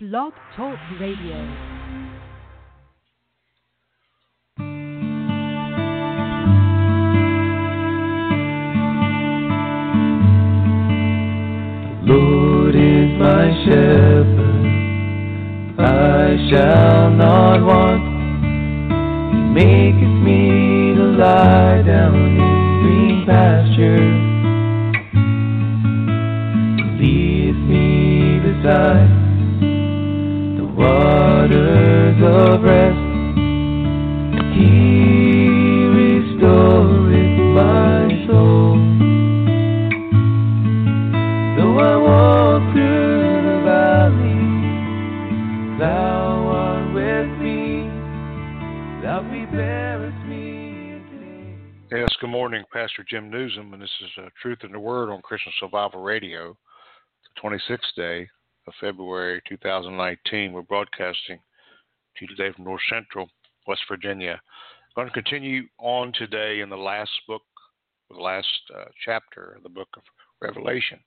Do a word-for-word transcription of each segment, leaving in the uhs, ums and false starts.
Blog Talk Radio. My shepherd, I shall not want. He maketh me to lie down in green pastures. He leadeth me beside the waters of rest. He restoreth my soul. Though I walk through Thou art with me, Thou preparest me today. Yes, good morning, Pastor Jim Nuzum, and this is uh, Truth in the Word on Christian Survival Radio, the twenty-sixth day of February two thousand nineteen. We're broadcasting to you today from North Central, West Virginia. I'm going to continue on today in the last book, the last uh, chapter of the book of Revelation.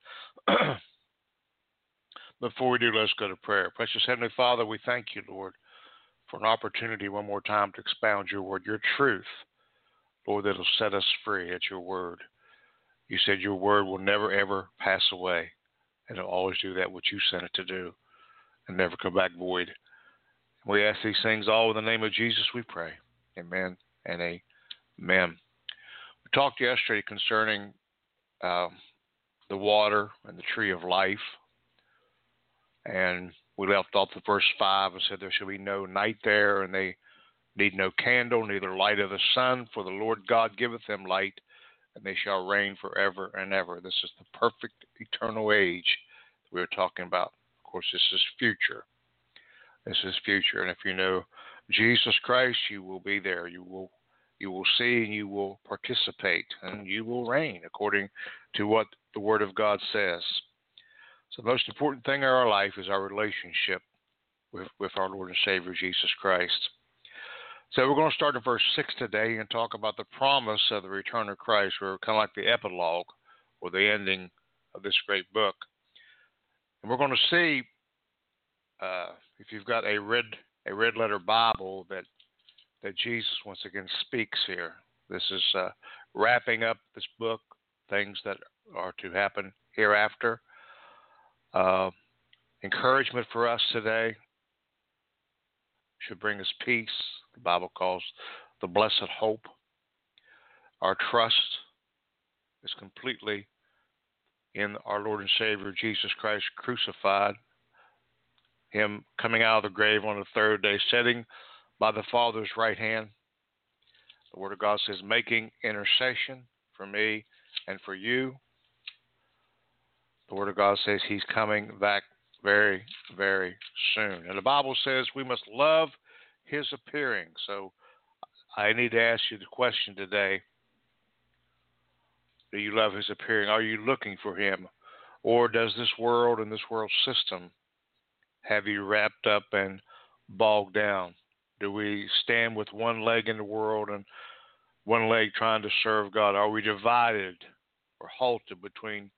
Before we do, let's go to prayer. Precious Heavenly Father, we thank you, Lord, for an opportunity one more time to expound your word, your truth, Lord, that will set us free at your word. You said your word will never, ever pass away, and it will always do that which you sent it to do and never come back void. We ask these things all in the name of Jesus we pray. Amen and amen. We talked yesterday concerning uh, the water and the tree of life. And we left off the verse five and said there shall be no night there, and they need no candle, neither light of the sun, for the Lord God giveth them light, and they shall reign forever and ever. This is the perfect eternal age that we are talking about. Of course, this is future. This is future. And if you know Jesus Christ, you will be there. You will you will see and you will participate, and you will reign according to what the Word of God says. So the most important thing in our life is our relationship with, with our Lord and Savior, Jesus Christ. So we're going to start in verse six today and talk about the promise of the return of Christ. We're kind of like the epilogue or the ending of this great book. And we're going to see, uh, if you've got a red a red letter Bible, that, that Jesus once again speaks here. This is uh, wrapping up this book, things that are to happen hereafter. Uh, encouragement for us today should bring us peace. The Bible calls the blessed hope. Our trust is completely in our Lord and Savior Jesus Christ crucified, Him coming out of the grave on the third day, sitting by the Father's right hand. The Word of God says, making intercession for me and for you. The Word of God says He's coming back very, very soon. And the Bible says we must love His appearing. So I need to ask you the question today. Do you love His appearing? Are you looking for Him? Or does this world and this world system have you wrapped up and bogged down? Do we stand with one leg in the world and one leg trying to serve God? Are we divided or halted between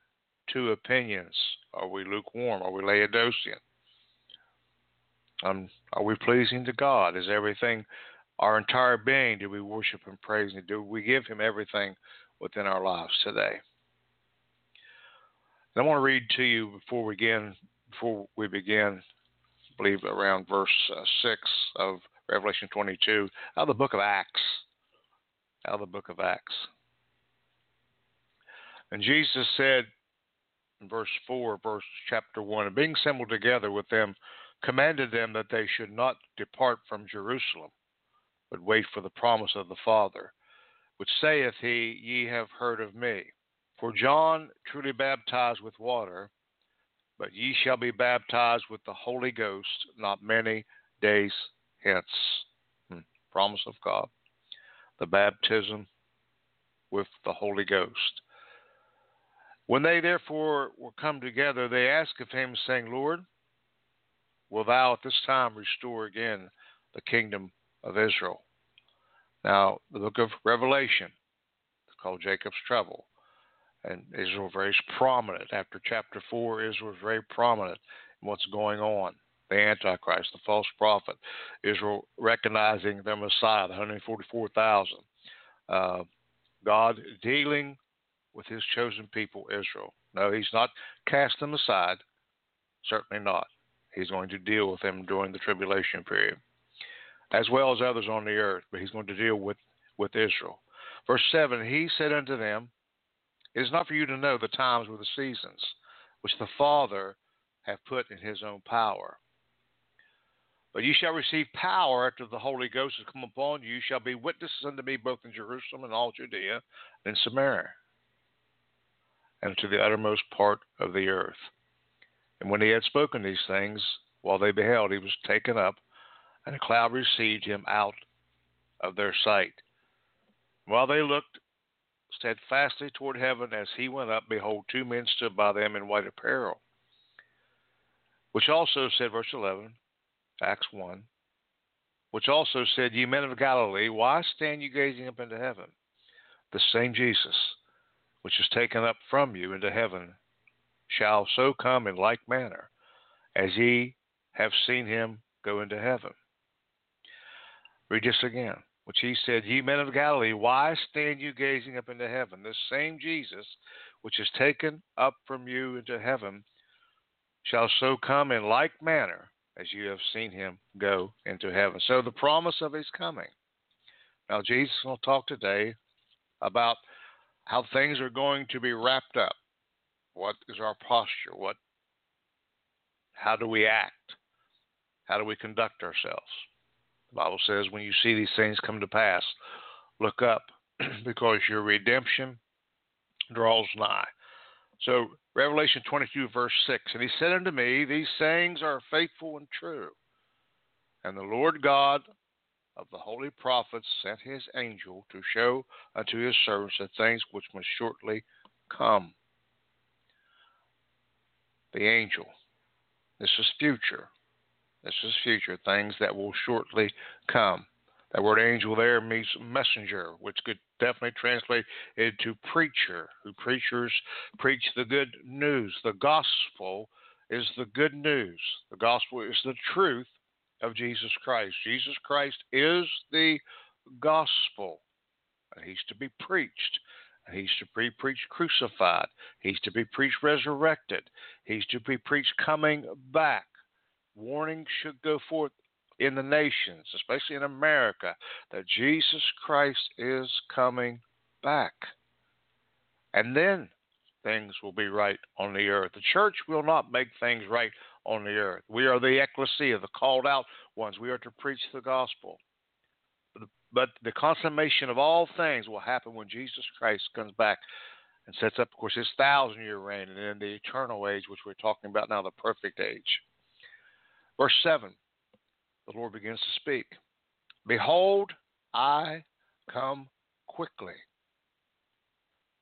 two opinions? Are we lukewarm? Are we Laodicean? Um, are we pleasing to God? Is everything, our entire being, do we worship and praise Him? Do we give Him everything within our lives today? And I want to read to you before we begin, before we begin, I believe around verse uh, six of Revelation twenty-two, out of the book of Acts. Out of the book of Acts. And Jesus said, in verse four, verse chapter one, and being assembled together with them, commanded them that they should not depart from Jerusalem, but wait for the promise of the Father, which saith he, Ye have heard of me. For John truly baptized with water, but ye shall be baptized with the Holy Ghost not many days hence. Hmm. Promise of God, the baptism with the Holy Ghost. When they therefore were come together, they asked of him, saying, Lord, will thou at this time restore again the kingdom of Israel? Now, the book of Revelation is called Jacob's Trouble. And Israel is very prominent. After chapter four, Israel is very prominent in what's going on. the Antichrist, the false prophet, Israel recognizing their Messiah, the one hundred forty-four thousand. Uh, God dealing with his chosen people, Israel. No, he's not cast them aside. Certainly not. He's going to deal with them during the tribulation period, as well as others on the earth, but he's going to deal with, with Israel. Verse seven, he said unto them, it is not for you to know the times or the seasons, which the Father hath put in his own power. But ye shall receive power after the Holy Ghost has come upon you. You shall be witnesses unto me both in Jerusalem and all Judea and Samaria, and to the uttermost part of the earth. And when he had spoken these things, while they beheld, he was taken up, and a cloud received him out of their sight. While they looked steadfastly toward heaven as he went up, behold, two men stood by them in white apparel, which also said, verse eleven, Acts one, which also said, ye men of Galilee, why stand you gazing up into heaven? The same Jesus, which is taken up from you into heaven, shall so come in like manner as ye have seen him go into heaven. Read this again. Which he said, ye men of Galilee, why stand you gazing up into heaven? This same Jesus, which is taken up from you into heaven, shall so come in like manner as you have seen him go into heaven. So the promise of his coming. Now, Jesus will talk today about how things are going to be wrapped up. What is our posture? What? How do we act? How do we conduct ourselves? The Bible says, when you see these things come to pass, look up, because your redemption draws nigh. So, Revelation twenty-two, verse six, and he said unto me, these sayings are faithful and true. And the Lord God of the holy prophets sent his angel to show unto his servants the things which must shortly come. The angel. This is future. This is future, things that will shortly come. That word angel there means messenger, which could definitely translate into preacher, who preachers preach the good news. The gospel is the good news. The gospel is the truth of Jesus Christ. Jesus Christ is the gospel. He's to be preached. He's to be preached crucified. He's to be preached resurrected. He's to be preached coming back. Warning should go forth in the nations, especially in America, that Jesus Christ is coming back. And then things will be right on the earth. The church will not make things right on the earth. We are the ecclesia, the called out ones. We are to preach the gospel. But the consummation of all things will happen when Jesus Christ comes back and sets up, of course, his thousand-year reign, and then the eternal age, which we're talking about now, the perfect age. Verse seven, the Lord begins to speak. Behold, I come quickly.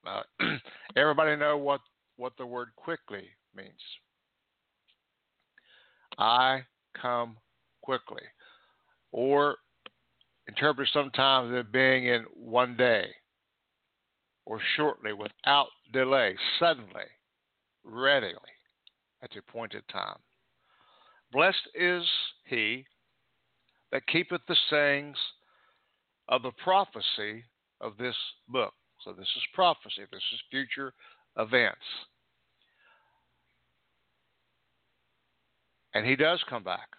Now, everybody know what, what the word quickly means. I come quickly. Or interpreted sometimes as being in one day or shortly, without delay, suddenly, readily, at the appointed time. Blessed is he that keepeth the sayings of the prophecy of this book. So this is prophecy. This is future events. And he does come back.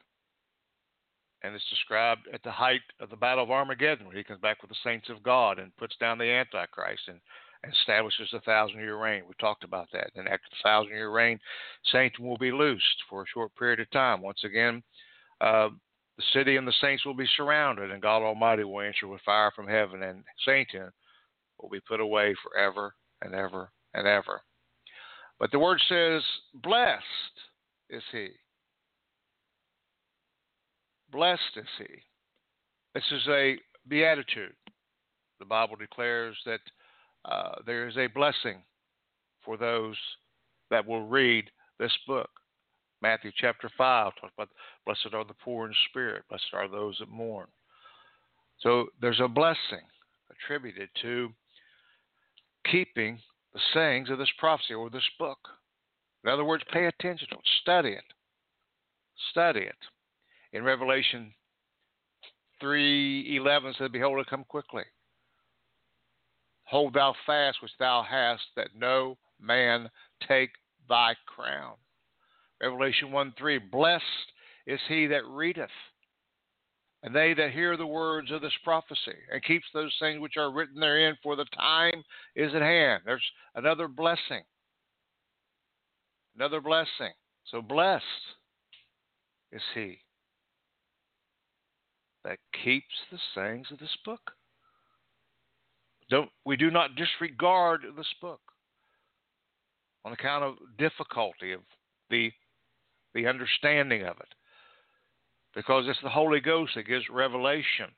And it's described at the height of the Battle of Armageddon, where he comes back with the saints of God and puts down the Antichrist and, and establishes the thousand-year reign. We talked about that. And after the thousand-year reign, Satan will be loosed for a short period of time. Once again, uh, the city and the saints will be surrounded, and God Almighty will answer with fire from heaven, and Satan will be put away forever and ever and ever. But the word says, blessed is he. Blessed is he. This is a beatitude. The Bible declares that uh, there is a blessing for those that will read this book. Matthew chapter five talks about blessed are the poor in spirit, blessed are those that mourn. So there's a blessing attributed to keeping the sayings of this prophecy or this book. In other words, pay attention to it, study it. Study it. In Revelation three eleven says, "Behold, I come quickly. Hold thou fast which thou hast, that no man take thy crown." Revelation one three, "Blessed is he that readeth, and they that hear the words of this prophecy, and keeps those things which are written therein, for the time is at hand." There's another blessing. Another blessing. So blessed is he that keeps the sayings of this book. Don't, we do not disregard this book on account of difficulty of the, the understanding of it, because it's the Holy Ghost that gives revelation.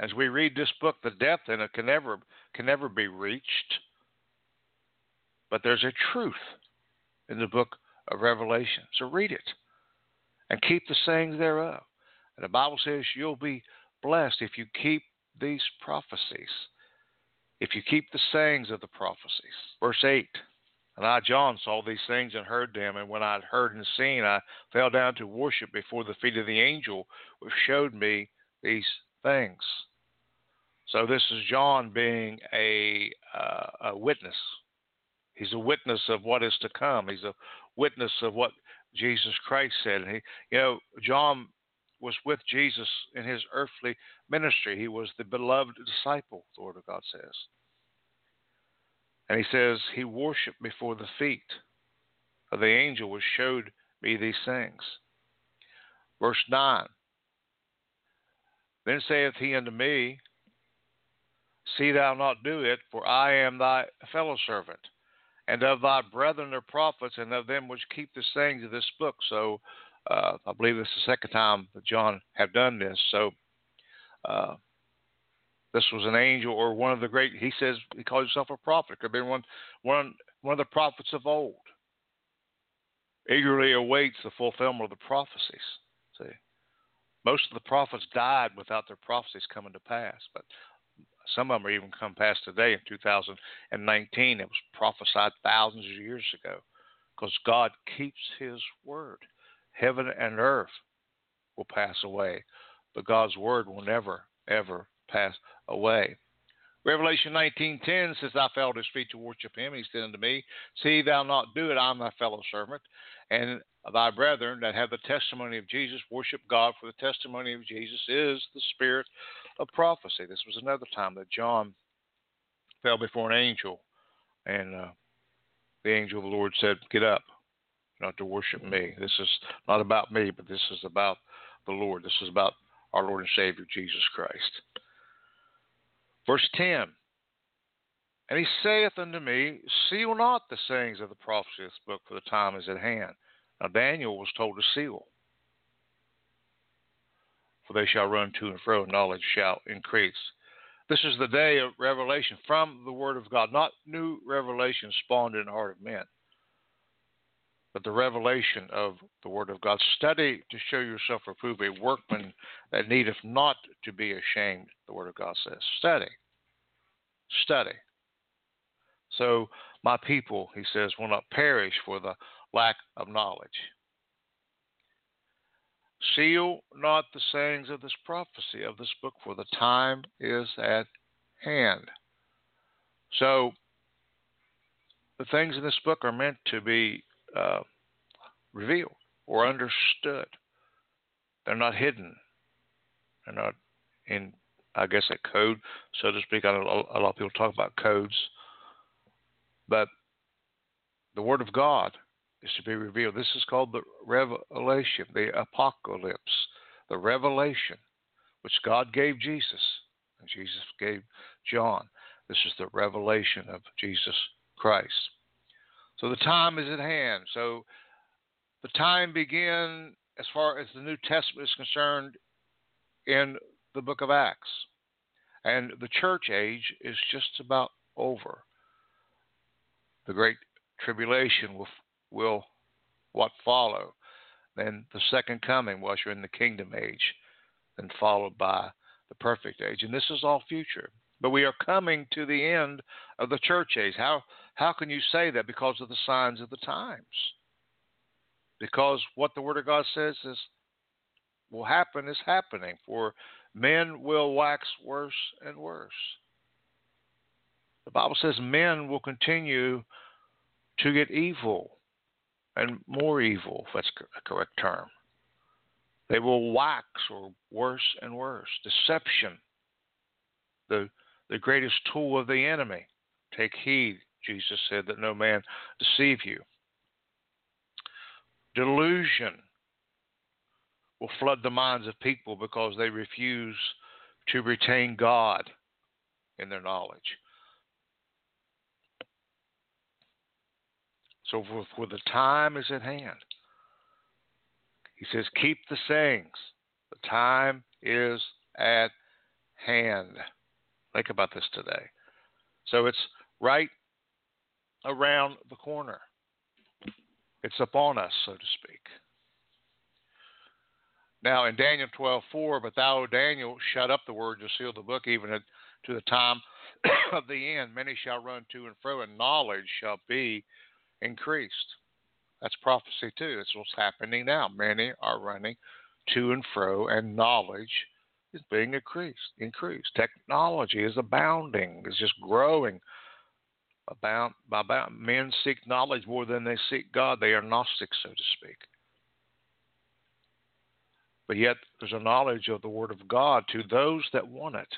As we read this book, the depth in it can never, can never be reached, but there's a truth in the book of Revelation. So read it and keep the sayings thereof. And the Bible says you'll be blessed if you keep these prophecies, if you keep the sayings of the prophecies. Verse eight, "And I, John, saw these things and heard them, and when I had heard and seen, I fell down to worship before the feet of the angel which showed me these things." So this is John being a, uh, a witness. He's a witness of what is to come. He's a witness of what Jesus Christ said. And he, you know, John was with Jesus in his earthly ministry. He was the beloved disciple, the Word of God says. And he says, he worshiped before the feet of the angel which showed me these things. Verse nine, "Then saith he unto me, See thou not do it, for I am thy fellow servant, and of thy brethren the prophets, and of them which keep the sayings of this book." So Uh, I believe this is the second time that John have done this. So uh, this was an angel or one of the great, he says, he calls himself a prophet. Could have been one, one, one of the prophets of old. Eagerly awaits the fulfillment of the prophecies. See, most of the prophets died without their prophecies coming to pass, but some of them are even come past today in two thousand nineteen. It was prophesied thousands of years ago because God keeps his word. Heaven and earth will pass away, but God's word will never, ever pass away. Revelation nineteen ten says, "I fell at his feet to worship him. He said unto me, See thou not do it, I am thy fellow servant, and thy brethren that have the testimony of Jesus. Worship God, for the testimony of Jesus is the spirit of prophecy." This was another time that John fell before an angel, and uh, the angel of the Lord said, "Get up. Not to worship me. This is not about me, but this is about the Lord." This is about our Lord and Savior, Jesus Christ. Verse ten, "And he saith unto me, Seal not the sayings of the prophecy of this book, for the time is at hand." Now Daniel was told to seal. "For they shall run to and fro, and knowledge shall increase." This is the day of revelation from the Word of God, not new revelation spawned in the heart of men, but the revelation of the Word of God. "Study to show yourself approved, a workman that needeth not to be ashamed," the Word of God says. Study. Study. "So my people," he says, "will not perish for the lack of knowledge." "Seal not the sayings of this prophecy of this book, for the time is at hand." So the things in this book are meant to be Uh, revealed or understood. They're not hidden. They're not in, I guess, a code, so to speak. I know a lot of people talk about codes, but the Word of God is to be revealed. This is called the revelation, the apocalypse, the revelation which God gave Jesus and Jesus gave John. This is the revelation of Jesus Christ. So the time is at hand. So the time began, as far as the New Testament is concerned, in the book of Acts. And the church age is just about over. The great tribulation will, will what follow. Then the second coming will usher in the kingdom age, then followed by the perfect age. And this is all future. But we are coming to the end of the church age. How how can you say that? Because of the signs of the times. because what the Word of God says is will happen is happening, for men will wax worse and worse. The Bible says men will continue to get evil and more evil, if that's a correct term. They will wax or worse and worse. Deception, the the greatest tool of the enemy. Take heed, Jesus said, that no man deceive you. Delusion will flood the minds of people because they refuse to retain God in their knowledge. So for, for the time is at hand. He says, keep the sayings. The time is at hand. Think about this today. So it's right around the corner. It's upon us, so to speak. Now in Daniel twelve four, but thou, O Daniel, shut up the word and seal the book, even at, to the time of the end. Many shall run to and fro, and knowledge shall be increased. That's prophecy too. It's what's happening now. Many are running to and fro, and knowledge is being increased. Increased. Technology is abounding. It's just growing. About, about men seek knowledge more than they seek God. They are Gnostics, so to speak. But yet there's a knowledge of the Word of God to those that want it.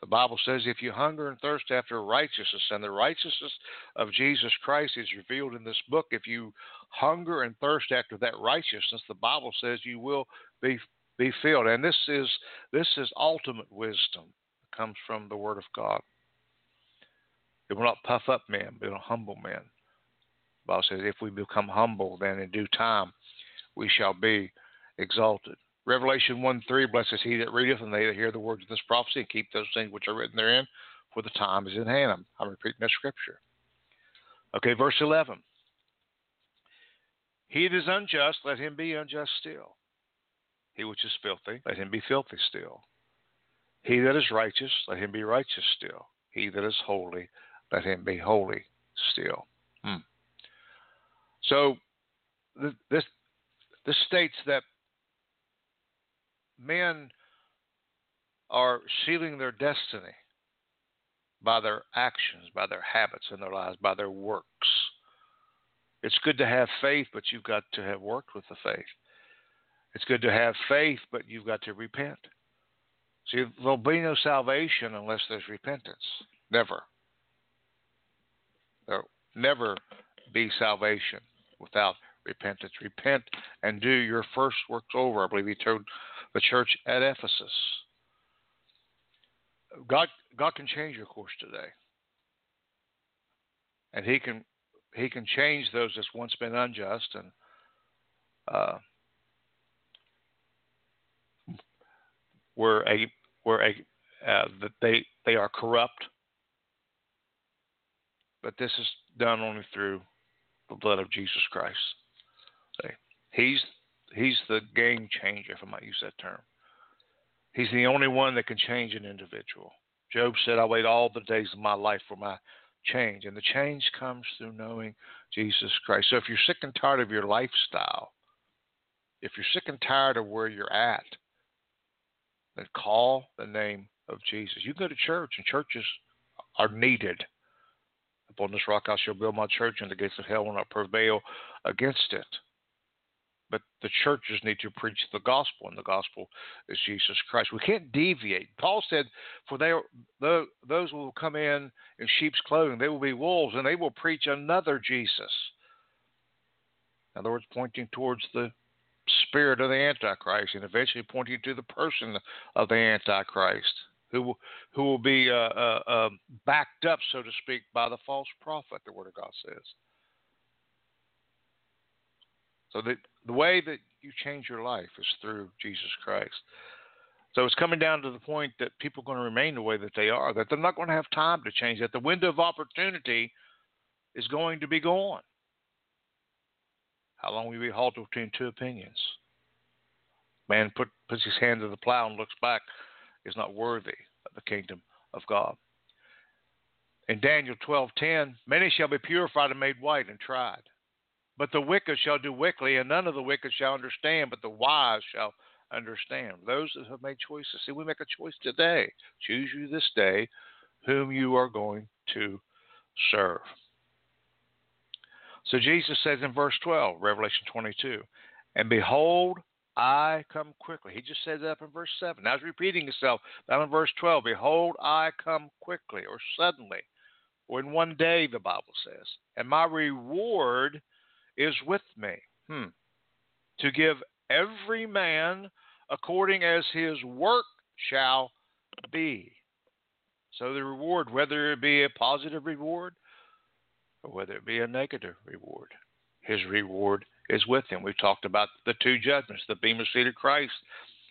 The Bible says, if you hunger and thirst after righteousness, and the righteousness of Jesus Christ is revealed in this book, if you hunger and thirst after that righteousness, the Bible says you will be be filled. And this is this is ultimate wisdom that comes from the Word of God. It will not puff up men, but it will humble men. The Bible says, if we become humble, then in due time we shall be exalted. Revelation one three, blessed is he that readeth, and they that hear the words of this prophecy, and keep those things which are written therein, for the time is in hand. I'm, I'm repeating that scripture. Okay, verse eleven. He that is unjust, let him be unjust still. He which is filthy, let him be filthy still. He that is righteous, let him be righteous still. He that is holy, let him be holy still. Hmm. So th- this this states that men are sealing their destiny by their actions, by their habits in their lives, by their works. It's good to have faith, but you've got to have worked with the faith. It's good to have faith, but you've got to repent. See, there'll be no salvation unless there's repentance. Never. There'll never be salvation without repentance. Repent and do your first works over. I believe he told the church at Ephesus. God, God can change your course today, and He can He can change those that's once been unjust and uh, were a were a uh, that they they are corrupt. But this is done only through the blood of Jesus Christ. He's He's the game changer, if I might use that term. He's the only one that can change an individual. Job said, I wait all the days of my life for my change. And the change comes through knowing Jesus Christ. So if you're sick and tired of your lifestyle, if you're sick and tired of where you're at, then call the name of Jesus. You can go to church, and churches are needed. Upon this rock I shall build my church, and the gates of hell will not prevail against it. But the churches need to preach the gospel, and the gospel is Jesus Christ. We can't deviate. Paul said, for they are, those will come in in sheep's clothing. They will be wolves, and they will preach another Jesus. In other words, pointing towards the spirit of the Antichrist and eventually pointing to the person of the Antichrist, who will, who will be uh, uh, uh, backed up, so to speak, by the false prophet, the Word of God says. So the, the way that you change your life is through Jesus Christ. So it's coming down to the point that people are going to remain the way that they are, that they're not going to have time to change, that the window of opportunity is going to be gone. How long will we be halted between two opinions? Man put, puts his hand to the plow and looks back is not worthy of the kingdom of God. In Daniel twelve ten, many shall be purified and made white and tried. But the wicked shall do wickedly, and none of the wicked shall understand, but the wise shall understand. Those that have made choices. See, we make a choice today. Choose you this day whom you are going to serve. So Jesus says in verse twelve, Revelation twenty-two, and behold, I come quickly. He just said that up in verse seven. Now it's repeating itself. Now in verse twelve, behold, I come quickly, or suddenly, or in one day, the Bible says. And my reward is with me, hmm, to give every man according as his work shall be. So the reward, whether it be a positive reward or whether it be a negative reward, his reward is with him. We've talked about the two judgments. The Bema Seat of Christ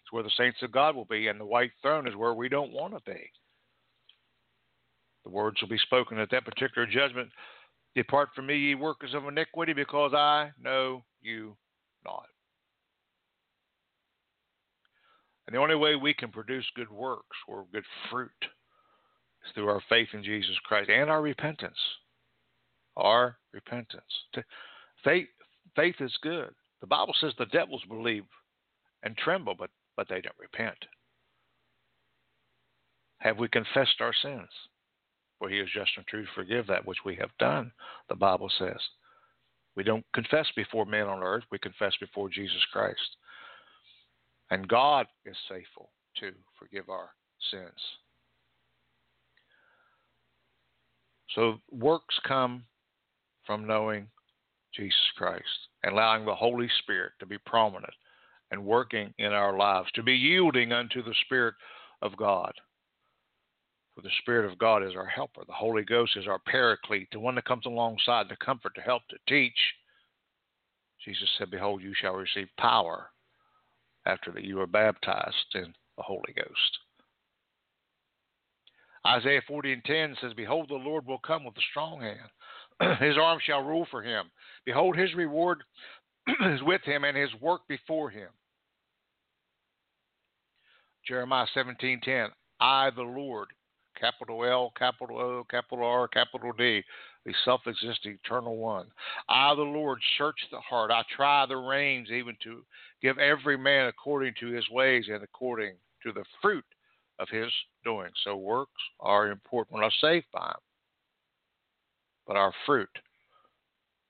is where the saints of God will be, and the white throne is where we don't want to be. The words will be spoken at that particular judgment. Depart from me, ye workers of iniquity, because I know you not. And the only way we can produce good works or good fruit is through our faith in Jesus Christ and our repentance. Our repentance. Faith, faith is good. The Bible says the devils believe and tremble, but, but they don't repent. Have we confessed our sins? For he is just and true to forgive that which we have done, the Bible says. We don't confess before men on earth. We confess before Jesus Christ. And God is faithful to forgive our sins. So works come from knowing Jesus Christ and allowing the Holy Spirit to be prominent and working in our lives, to be yielding unto the Spirit of God. For the Spirit of God is our helper. The Holy Ghost is our paraclete, the one that comes alongside to comfort, to help, to teach. Jesus said, behold, you shall receive power after that you are baptized in the Holy Ghost. Isaiah forty and ten says, behold, the Lord will come with a strong hand. His arm shall rule for him. Behold, his reward is with him and his work before him. Jeremiah seventeen ten, I, the Lord, capital L, capital O, capital R, capital D, the self-existing eternal one. I, the Lord, search the heart. I try the reins even to give every man according to his ways and according to the fruit of his doing. So works are important. We're not saved by them, but our fruit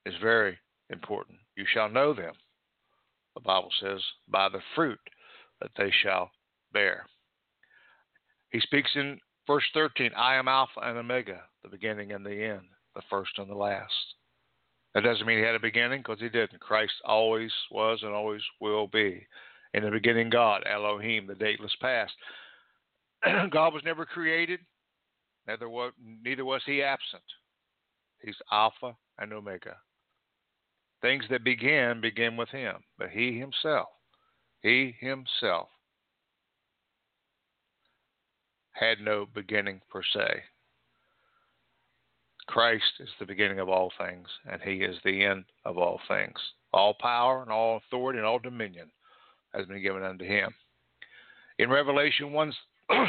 is very important. You shall know them, the Bible says, by the fruit that they shall bear. He speaks in verse thirteen, I am Alpha and Omega, the beginning and the end, the first and the last. That doesn't mean he had a beginning, because he didn't. Christ always was and always will be. In the beginning, God, Elohim, the dateless past. God was never created, neither was, neither was he absent. He's Alpha and Omega. Things that begin, begin with him, but he himself, he himself had no beginning per se. Christ is the beginning of all things, and he is the end of all things. All power and all authority and all dominion has been given unto him. In Revelation one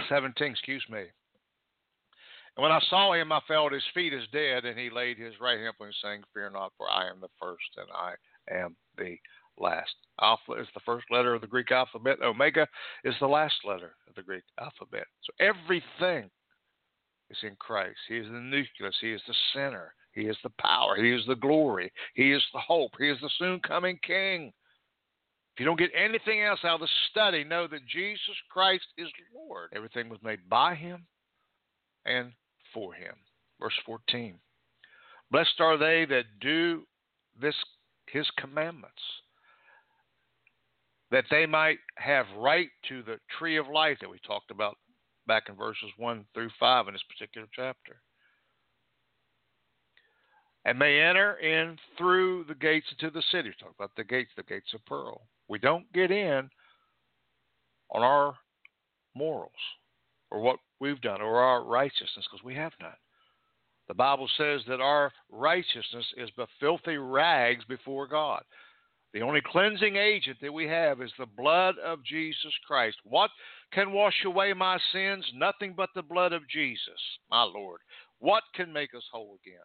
seventeen, excuse me. And when I saw him, I fell at his feet as dead, and he laid his right hand upon him, saying, fear not, for I am the first, and I am the last. Alpha is the first letter of the Greek alphabet. Omega is the last letter of the Greek alphabet. So everything is in Christ. He is the nucleus. He is the center. He is the power. He is the glory. He is the hope. He is the soon-coming King. If you don't get anything else out of the study, know that Jesus Christ is Lord. Everything was made by him and for him. Verse fourteen. Blessed are they that do this his commandments, that they might have right to the tree of life that we talked about back in verses one through five in this particular chapter. And may enter in through the gates into the city. We talked about the gates, the gates of pearl. We don't get in on our morals or what we've done or our righteousness, because we have none. The Bible says that our righteousness is but filthy rags before God. The only cleansing agent that we have is the blood of Jesus Christ. What can wash away my sins? Nothing but the blood of Jesus, my Lord. What can make us whole again?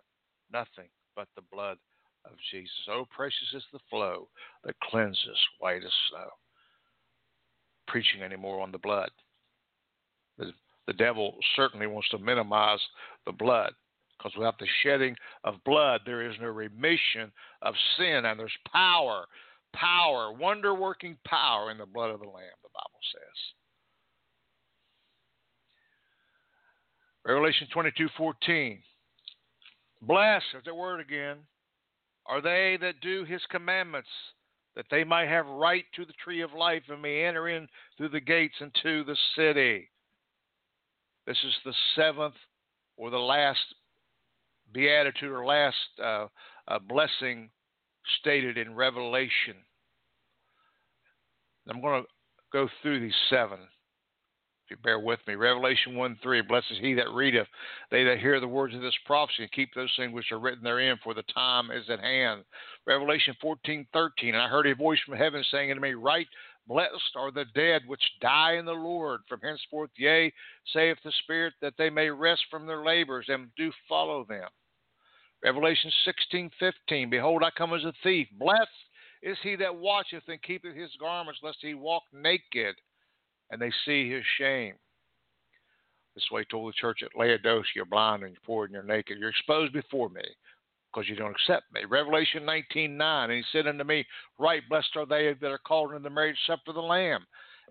Nothing but the blood of Jesus. Oh, precious is the flow that cleanses white as snow. Preaching anymore on the blood. The, the devil certainly wants to minimize the blood, because without the shedding of blood, there is no remission of sin, and there's power, power, wonder-working power in the blood of the Lamb, the Bible says. Revelation twenty-two fourteen. Blessed, there's that word again, are they that do his commandments, that they might have right to the tree of life and may enter in through the gates into the city. This is the seventh or the last beatitude or last uh, uh, blessing stated in Revelation. I'm going to go through these seven. If you bear with me, Revelation one three, blessed is he that readeth, they that hear the words of this prophecy, and keep those things which are written therein, for the time is at hand. Revelation fourteen thirteen, and I heard a voice from heaven saying unto me, write, blessed are the dead which die in the Lord from henceforth, yea, saith the Spirit, that they may rest from their labors, and do follow them. Revelation sixteen fifteen, behold, I come as a thief. Blessed is he that watcheth and keepeth his garments, lest he walk naked and they see his shame. This way told the church at Laodicea, you're blind and you're poor and you're naked. You're exposed before me because you don't accept me. Revelation nineteen nine, and he said unto me, right, blessed are they that are called into the marriage supper of the Lamb.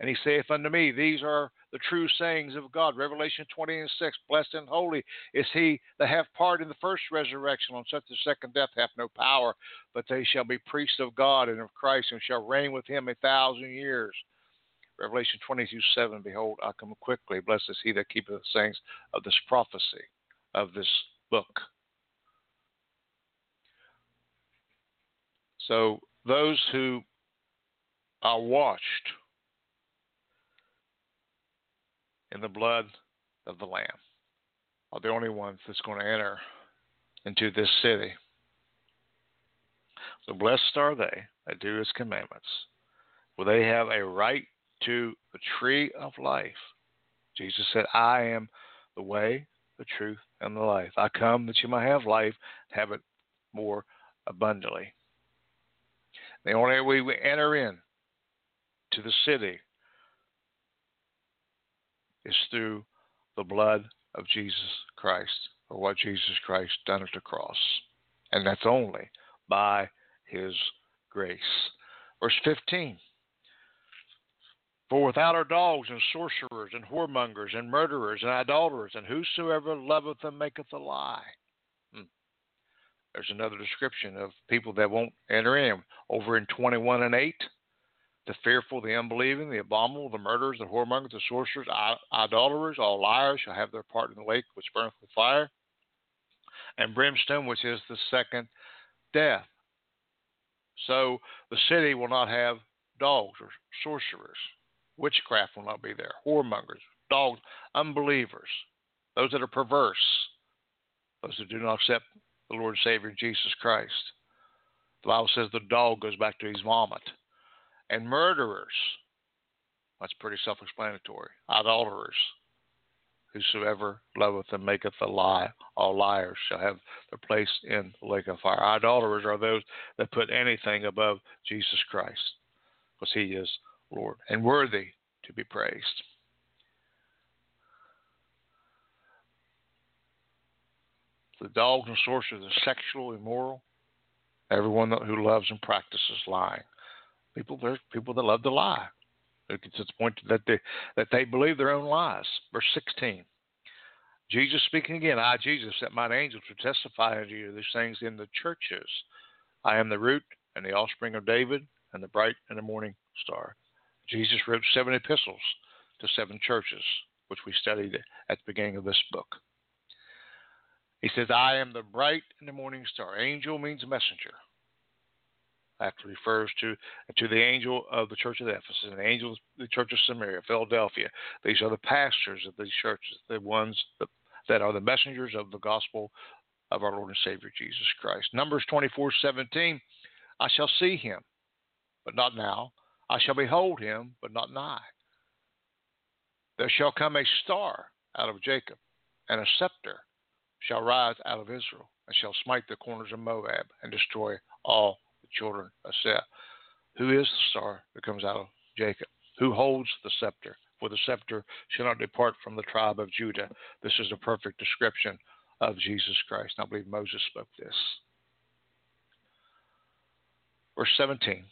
And he saith unto me, these are the true sayings of God. Revelation twenty and six, blessed and holy is he that hath part in the first resurrection. On such the second death hath no power, but they shall be priests of God and of Christ, and shall reign with him a thousand years. Revelation twenty-two seven, behold, I come quickly. Blessed is he that keepeth the sayings of this prophecy, of this book. So those who are washed in the blood of the Lamb are the only ones that's going to enter into this city. So blessed are they that do his commandments. Will they have a right to the tree of life? Jesus said, I am the way, the truth, and the life. I come that you might have life, have it more abundantly. The only way we enter in to the city is through the blood of Jesus Christ, or what Jesus Christ done at the cross. And that's only by his grace. Verse fifteen. For without are dogs, and sorcerers, and whoremongers, and murderers, and idolaters, and whosoever loveth them maketh a lie. Hmm. There's another description of people that won't enter in. Over in twenty-one and eight, the fearful, the unbelieving, the abominable, the murderers, the whoremongers, the sorcerers, idolaters, all liars shall have their part in the lake which burneth with fire, and brimstone, which is the second death. So the city will not have dogs or sorcerers. Witchcraft will not be there. Whoremongers, dogs, unbelievers, those that are perverse, those that do not accept the Lord and Savior Jesus Christ. The Bible says the dog goes back to his vomit. And murderers, that's pretty self-explanatory. Idolaters, whosoever loveth and maketh a lie, all liars shall have their place in the lake of fire. Idolaters are those that put anything above Jesus Christ, because he is Lord, and worthy to be praised. The dogs and sorcerers, the sexual, immoral, everyone who loves and practices lying. People, there's people that love to lie. It gets to the point that they, that they believe their own lies. Verse sixteen. Jesus speaking again, I, Jesus, that mine angels would testify unto you these things in the churches. I am the root and the offspring of David, and the bright and the morning star. Jesus wrote seven epistles to seven churches, which we studied at the beginning of this book. He says, I am the bright and the morning star. Angel means messenger. That refers to, to the angel of the church of Ephesus, and the angel of the church of Samaria, Philadelphia. These are the pastors of these churches, the ones that, that are the messengers of the gospel of our Lord and Savior Jesus Christ. Numbers twenty-four seventeen, I shall see him, but not now. I shall behold him, but not nigh. There shall come a star out of Jacob, and a scepter shall rise out of Israel. and shall smite the corners of Moab and destroy all the children of Seth. Who is the star that comes out of Jacob? Who holds the scepter? For the scepter shall not depart from the tribe of Judah. This is a perfect description of Jesus Christ. And I believe Moses spoke this. Verse seventeen.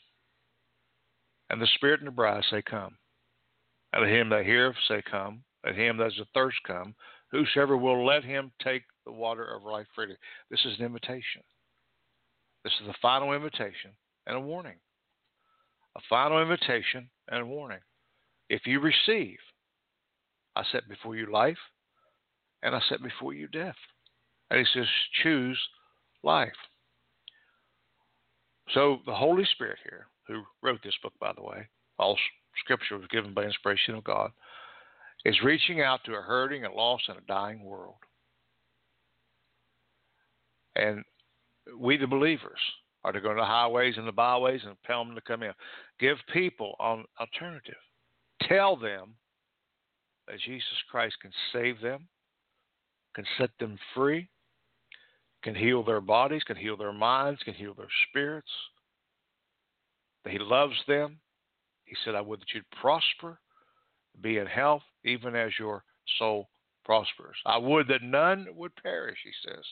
And the Spirit and the bride say, come. And let him that heareth say, come. Let him that is athirst come. Whosoever will, let him take the water of life freely. This is an invitation. This is the final invitation and a warning. A final invitation and a warning. If you receive, I set before you life, and I set before you death. And he says, choose life. So the Holy Spirit here, who wrote this book, by the way, all scripture was given by inspiration of God, is reaching out to a hurting and lost and a dying world. And we, the believers, are to go to the highways and the byways and tell them to come in. Give people an alternative. Tell them that Jesus Christ can save them, can set them free, can heal their bodies, can heal their minds, can heal their spirits, that he loves them. He said, I would that you'd prosper, be in health, even as your soul prospers. I would that none would perish, he says,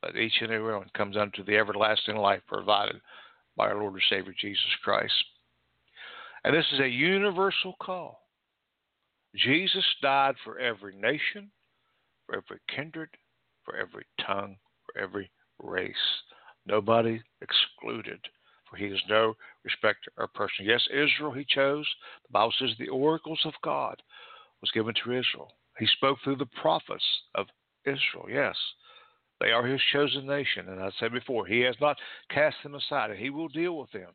but each and every one comes unto the everlasting life provided by our Lord and Savior Jesus Christ. And this is a universal call. Jesus died for every nation, for every kindred, for every tongue, for every race. Nobody excluded, for he is no respecter of person. Yes, Israel he chose. The Bible says the oracles of God was given to Israel. He spoke through the prophets of Israel, yes. They are his chosen nation, and I said before, he has not cast them aside, and he will deal with them.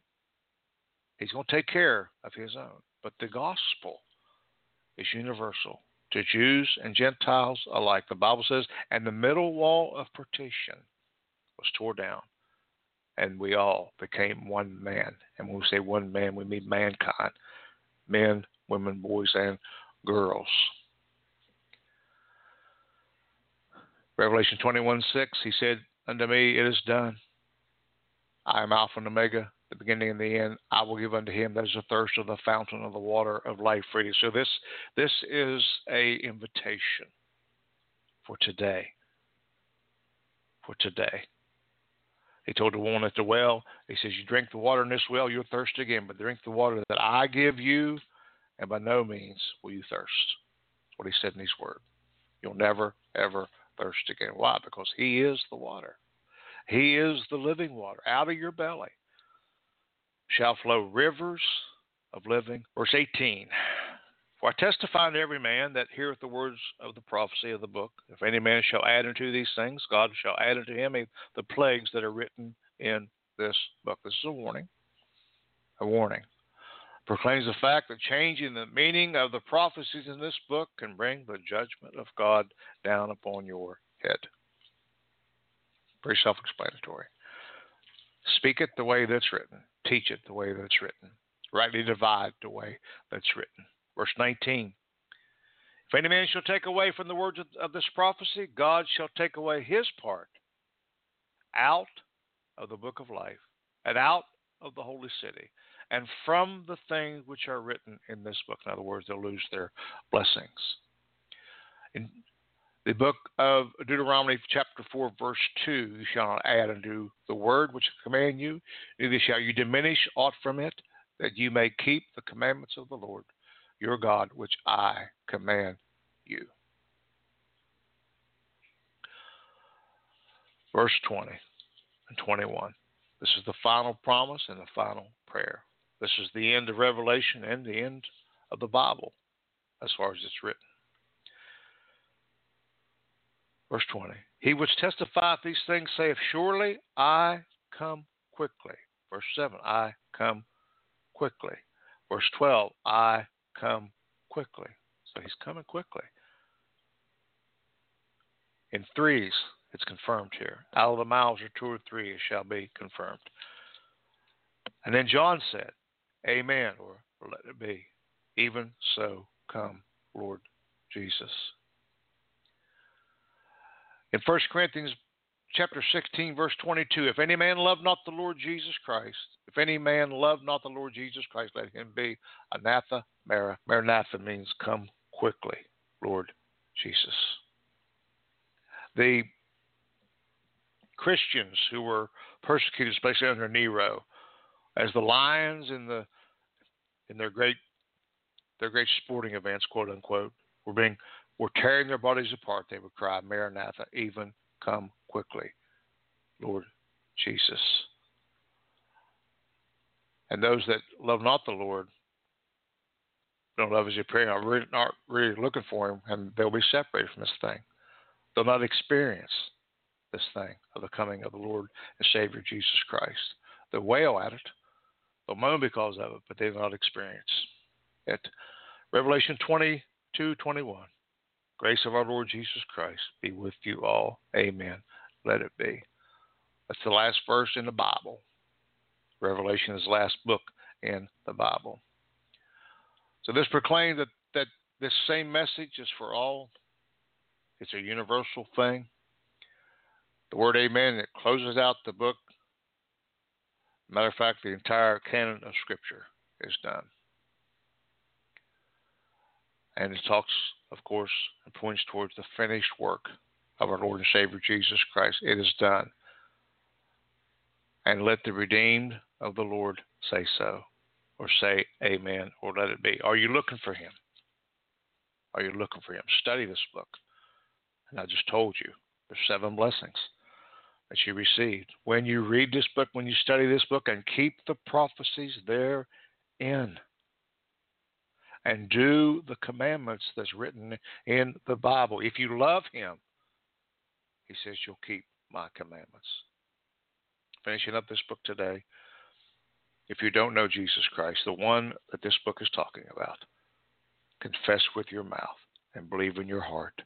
He's going to take care of his own. But the gospel is universal to Jews and Gentiles alike. The Bible says, and the middle wall of partition was torn down, and we all became one man. And when we say one man, we mean mankind, men, women, boys, and girls. Revelation twenty-one six, he said unto me, it is done. I am Alpha and Omega, the beginning and the end. I will give unto him that is athirst of the fountain of the water of life freely. So this this is a invitation for today. For today. He told the woman at the well, he says, you drink the water in this well, you'll thirst again, but drink the water that I give you, and by no means will you thirst. That's what he said in his word. You'll never, ever thirst again. Why? Because he is the water. He is the living water. Out of your belly shall flow rivers of living. Verse eighteen. For I testify unto every man that heareth the words of the prophecy of the book. If any man shall add unto these things, God shall add unto him the plagues that are written in this book. This is a warning. A warning. Proclaims the fact that changing the meaning of the prophecies in this book can bring the judgment of God down upon your head. Pretty self-explanatory. Speak it the way that's written. Teach it the way that's written. Rightly divide the way that's written. Verse nineteen. If any man shall take away from the words of this prophecy, God shall take away his part out of the book of life and out of the holy city, and from the things which are written in this book. In other words, they'll lose their blessings. In the book of Deuteronomy chapter four, verse two, you shall not add unto the word which I command you, neither shall you diminish aught from it, that you may keep the commandments of the Lord your God, which I command you. Verse twenty and twenty-one. This is the final promise and the final prayer. This is the end of Revelation and the end of the Bible as far as it's written. Verse twenty. He which testifieth these things saith, surely I come quickly. Verse seven. I come quickly. Verse twelve. I come quickly. So he's coming quickly. In threes, it's confirmed here. Out of the mouths of two or three, it shall be confirmed. And then John said, amen, or let it be. Even so, come, Lord Jesus. In First Corinthians chapter sixteen, verse twenty-two, if any man love not the Lord Jesus Christ, if any man love not the Lord Jesus Christ, let him be Anatha Mara. Maranatha means come quickly, Lord Jesus. The Christians who were persecuted, especially under Nero, as the lions in the in their great their great sporting events, quote unquote, were being were tearing their bodies apart, they would cry, Maranatha, even come quickly, Lord Jesus. And those that love not the Lord, don't love his appearing, are really not really looking for him, and they'll be separated from this thing. They'll not experience this thing of the coming of the Lord and Savior Jesus Christ. They'll wail at it, they'll moan because of it, but they've not experienced it. Revelation twenty-two twenty-one. Grace of our Lord Jesus Christ be with you all. Amen. Let it be. That's the last verse in the Bible. Revelation is the last book in the Bible. So this proclaims that, that this same message is for all. It's a universal thing. The word amen, it closes out the book. Matter of fact, the entire canon of Scripture is done. And it talks, of course, and points towards the finished work of our Lord and Savior Jesus Christ. It is done. And let the redeemed of the Lord say so, or say amen, or let it be. Are you looking for him? Are you looking for him? Study this book. And I just told you, there's seven blessings that you received. When you read this book, when you study this book, and keep the prophecies therein, and do the commandments that's written in the Bible. If you love him, he says you'll keep my commandments. Finishing up this book today, if you don't know Jesus Christ, the one that this book is talking about, confess with your mouth and believe in your heart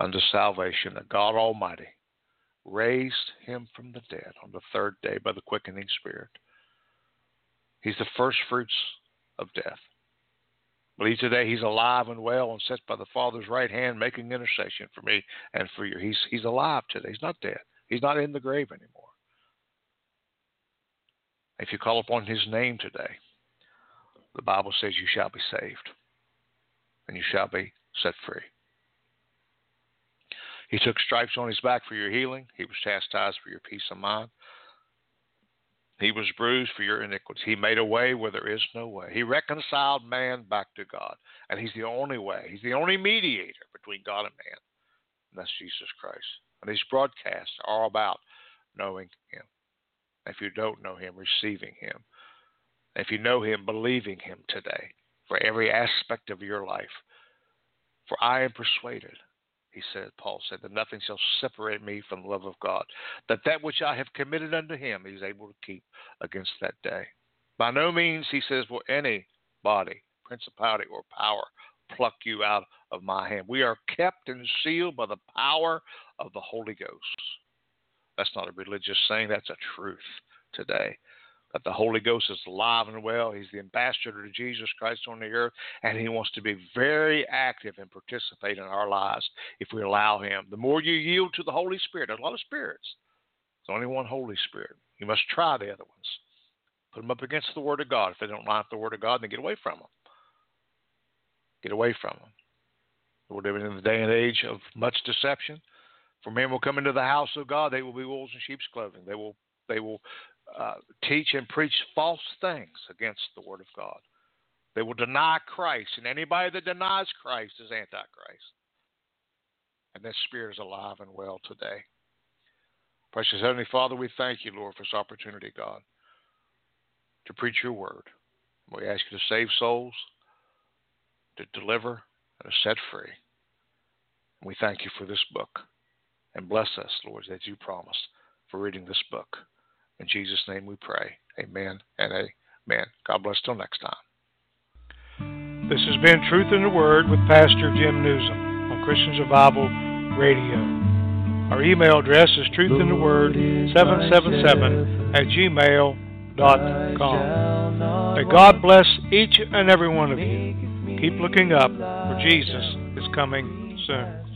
unto salvation that God Almighty raised him from the dead on the third day by the quickening Spirit. He's the first fruits of death. Believe today he's alive and well and sits by the Father's right hand making intercession for me and for you. He's, he's alive today. He's not dead. He's not in the grave anymore. If you call upon his name today, the Bible says you shall be saved and you shall be set free. He took stripes on his back for your healing. He was chastised for your peace of mind. He was bruised for your iniquities. He made a way where there is no way. He reconciled man back to God. And he's the only way. He's the only mediator between God and man. And that's Jesus Christ. And these broadcasts are all about knowing him. If you don't know him, receiving him. If you know him, believing him today for every aspect of your life. For I am persuaded, he said, Paul said, that nothing shall separate me from the love of God, that that which I have committed unto him, he is able to keep against that day. By no means, he says, will any body, principality, or power pluck you out of my hand. We are kept and sealed by the power of the Holy Ghost. That's not a religious saying. That's a truth today, that the Holy Ghost is alive and well. He's the ambassador to Jesus Christ on the earth, and he wants to be very active and participate in our lives if we allow him. The more you yield to the Holy Spirit, there's a lot of spirits. There's only one Holy Spirit. You must try the other ones. Put them up against the Word of God. If they don't line up the Word of God, then get away from them. Get away from them. We're living in the day and age of much deception. For men will come into the house of God. They will be wolves in sheep's clothing. They will, they will Uh, teach and preach false things against the Word of God. They will deny Christ, and anybody that denies Christ is antichrist. And that spirit is alive and well today. Precious Heavenly Father, we thank you, Lord, for this opportunity, God, to preach your word. We ask you to save souls, to deliver, and to set free. And we thank you for this book. And bless us, Lord, as you promised, for reading this book. In Jesus' name we pray. Amen and amen. God bless till next time. This has been Truth in the Word with Pastor Jim Nuzum on Christian Survival Radio. Our email address is truth in the word seven seven seven at gmail dot com. May God bless each and every one of you. Keep looking up, for Jesus is coming soon.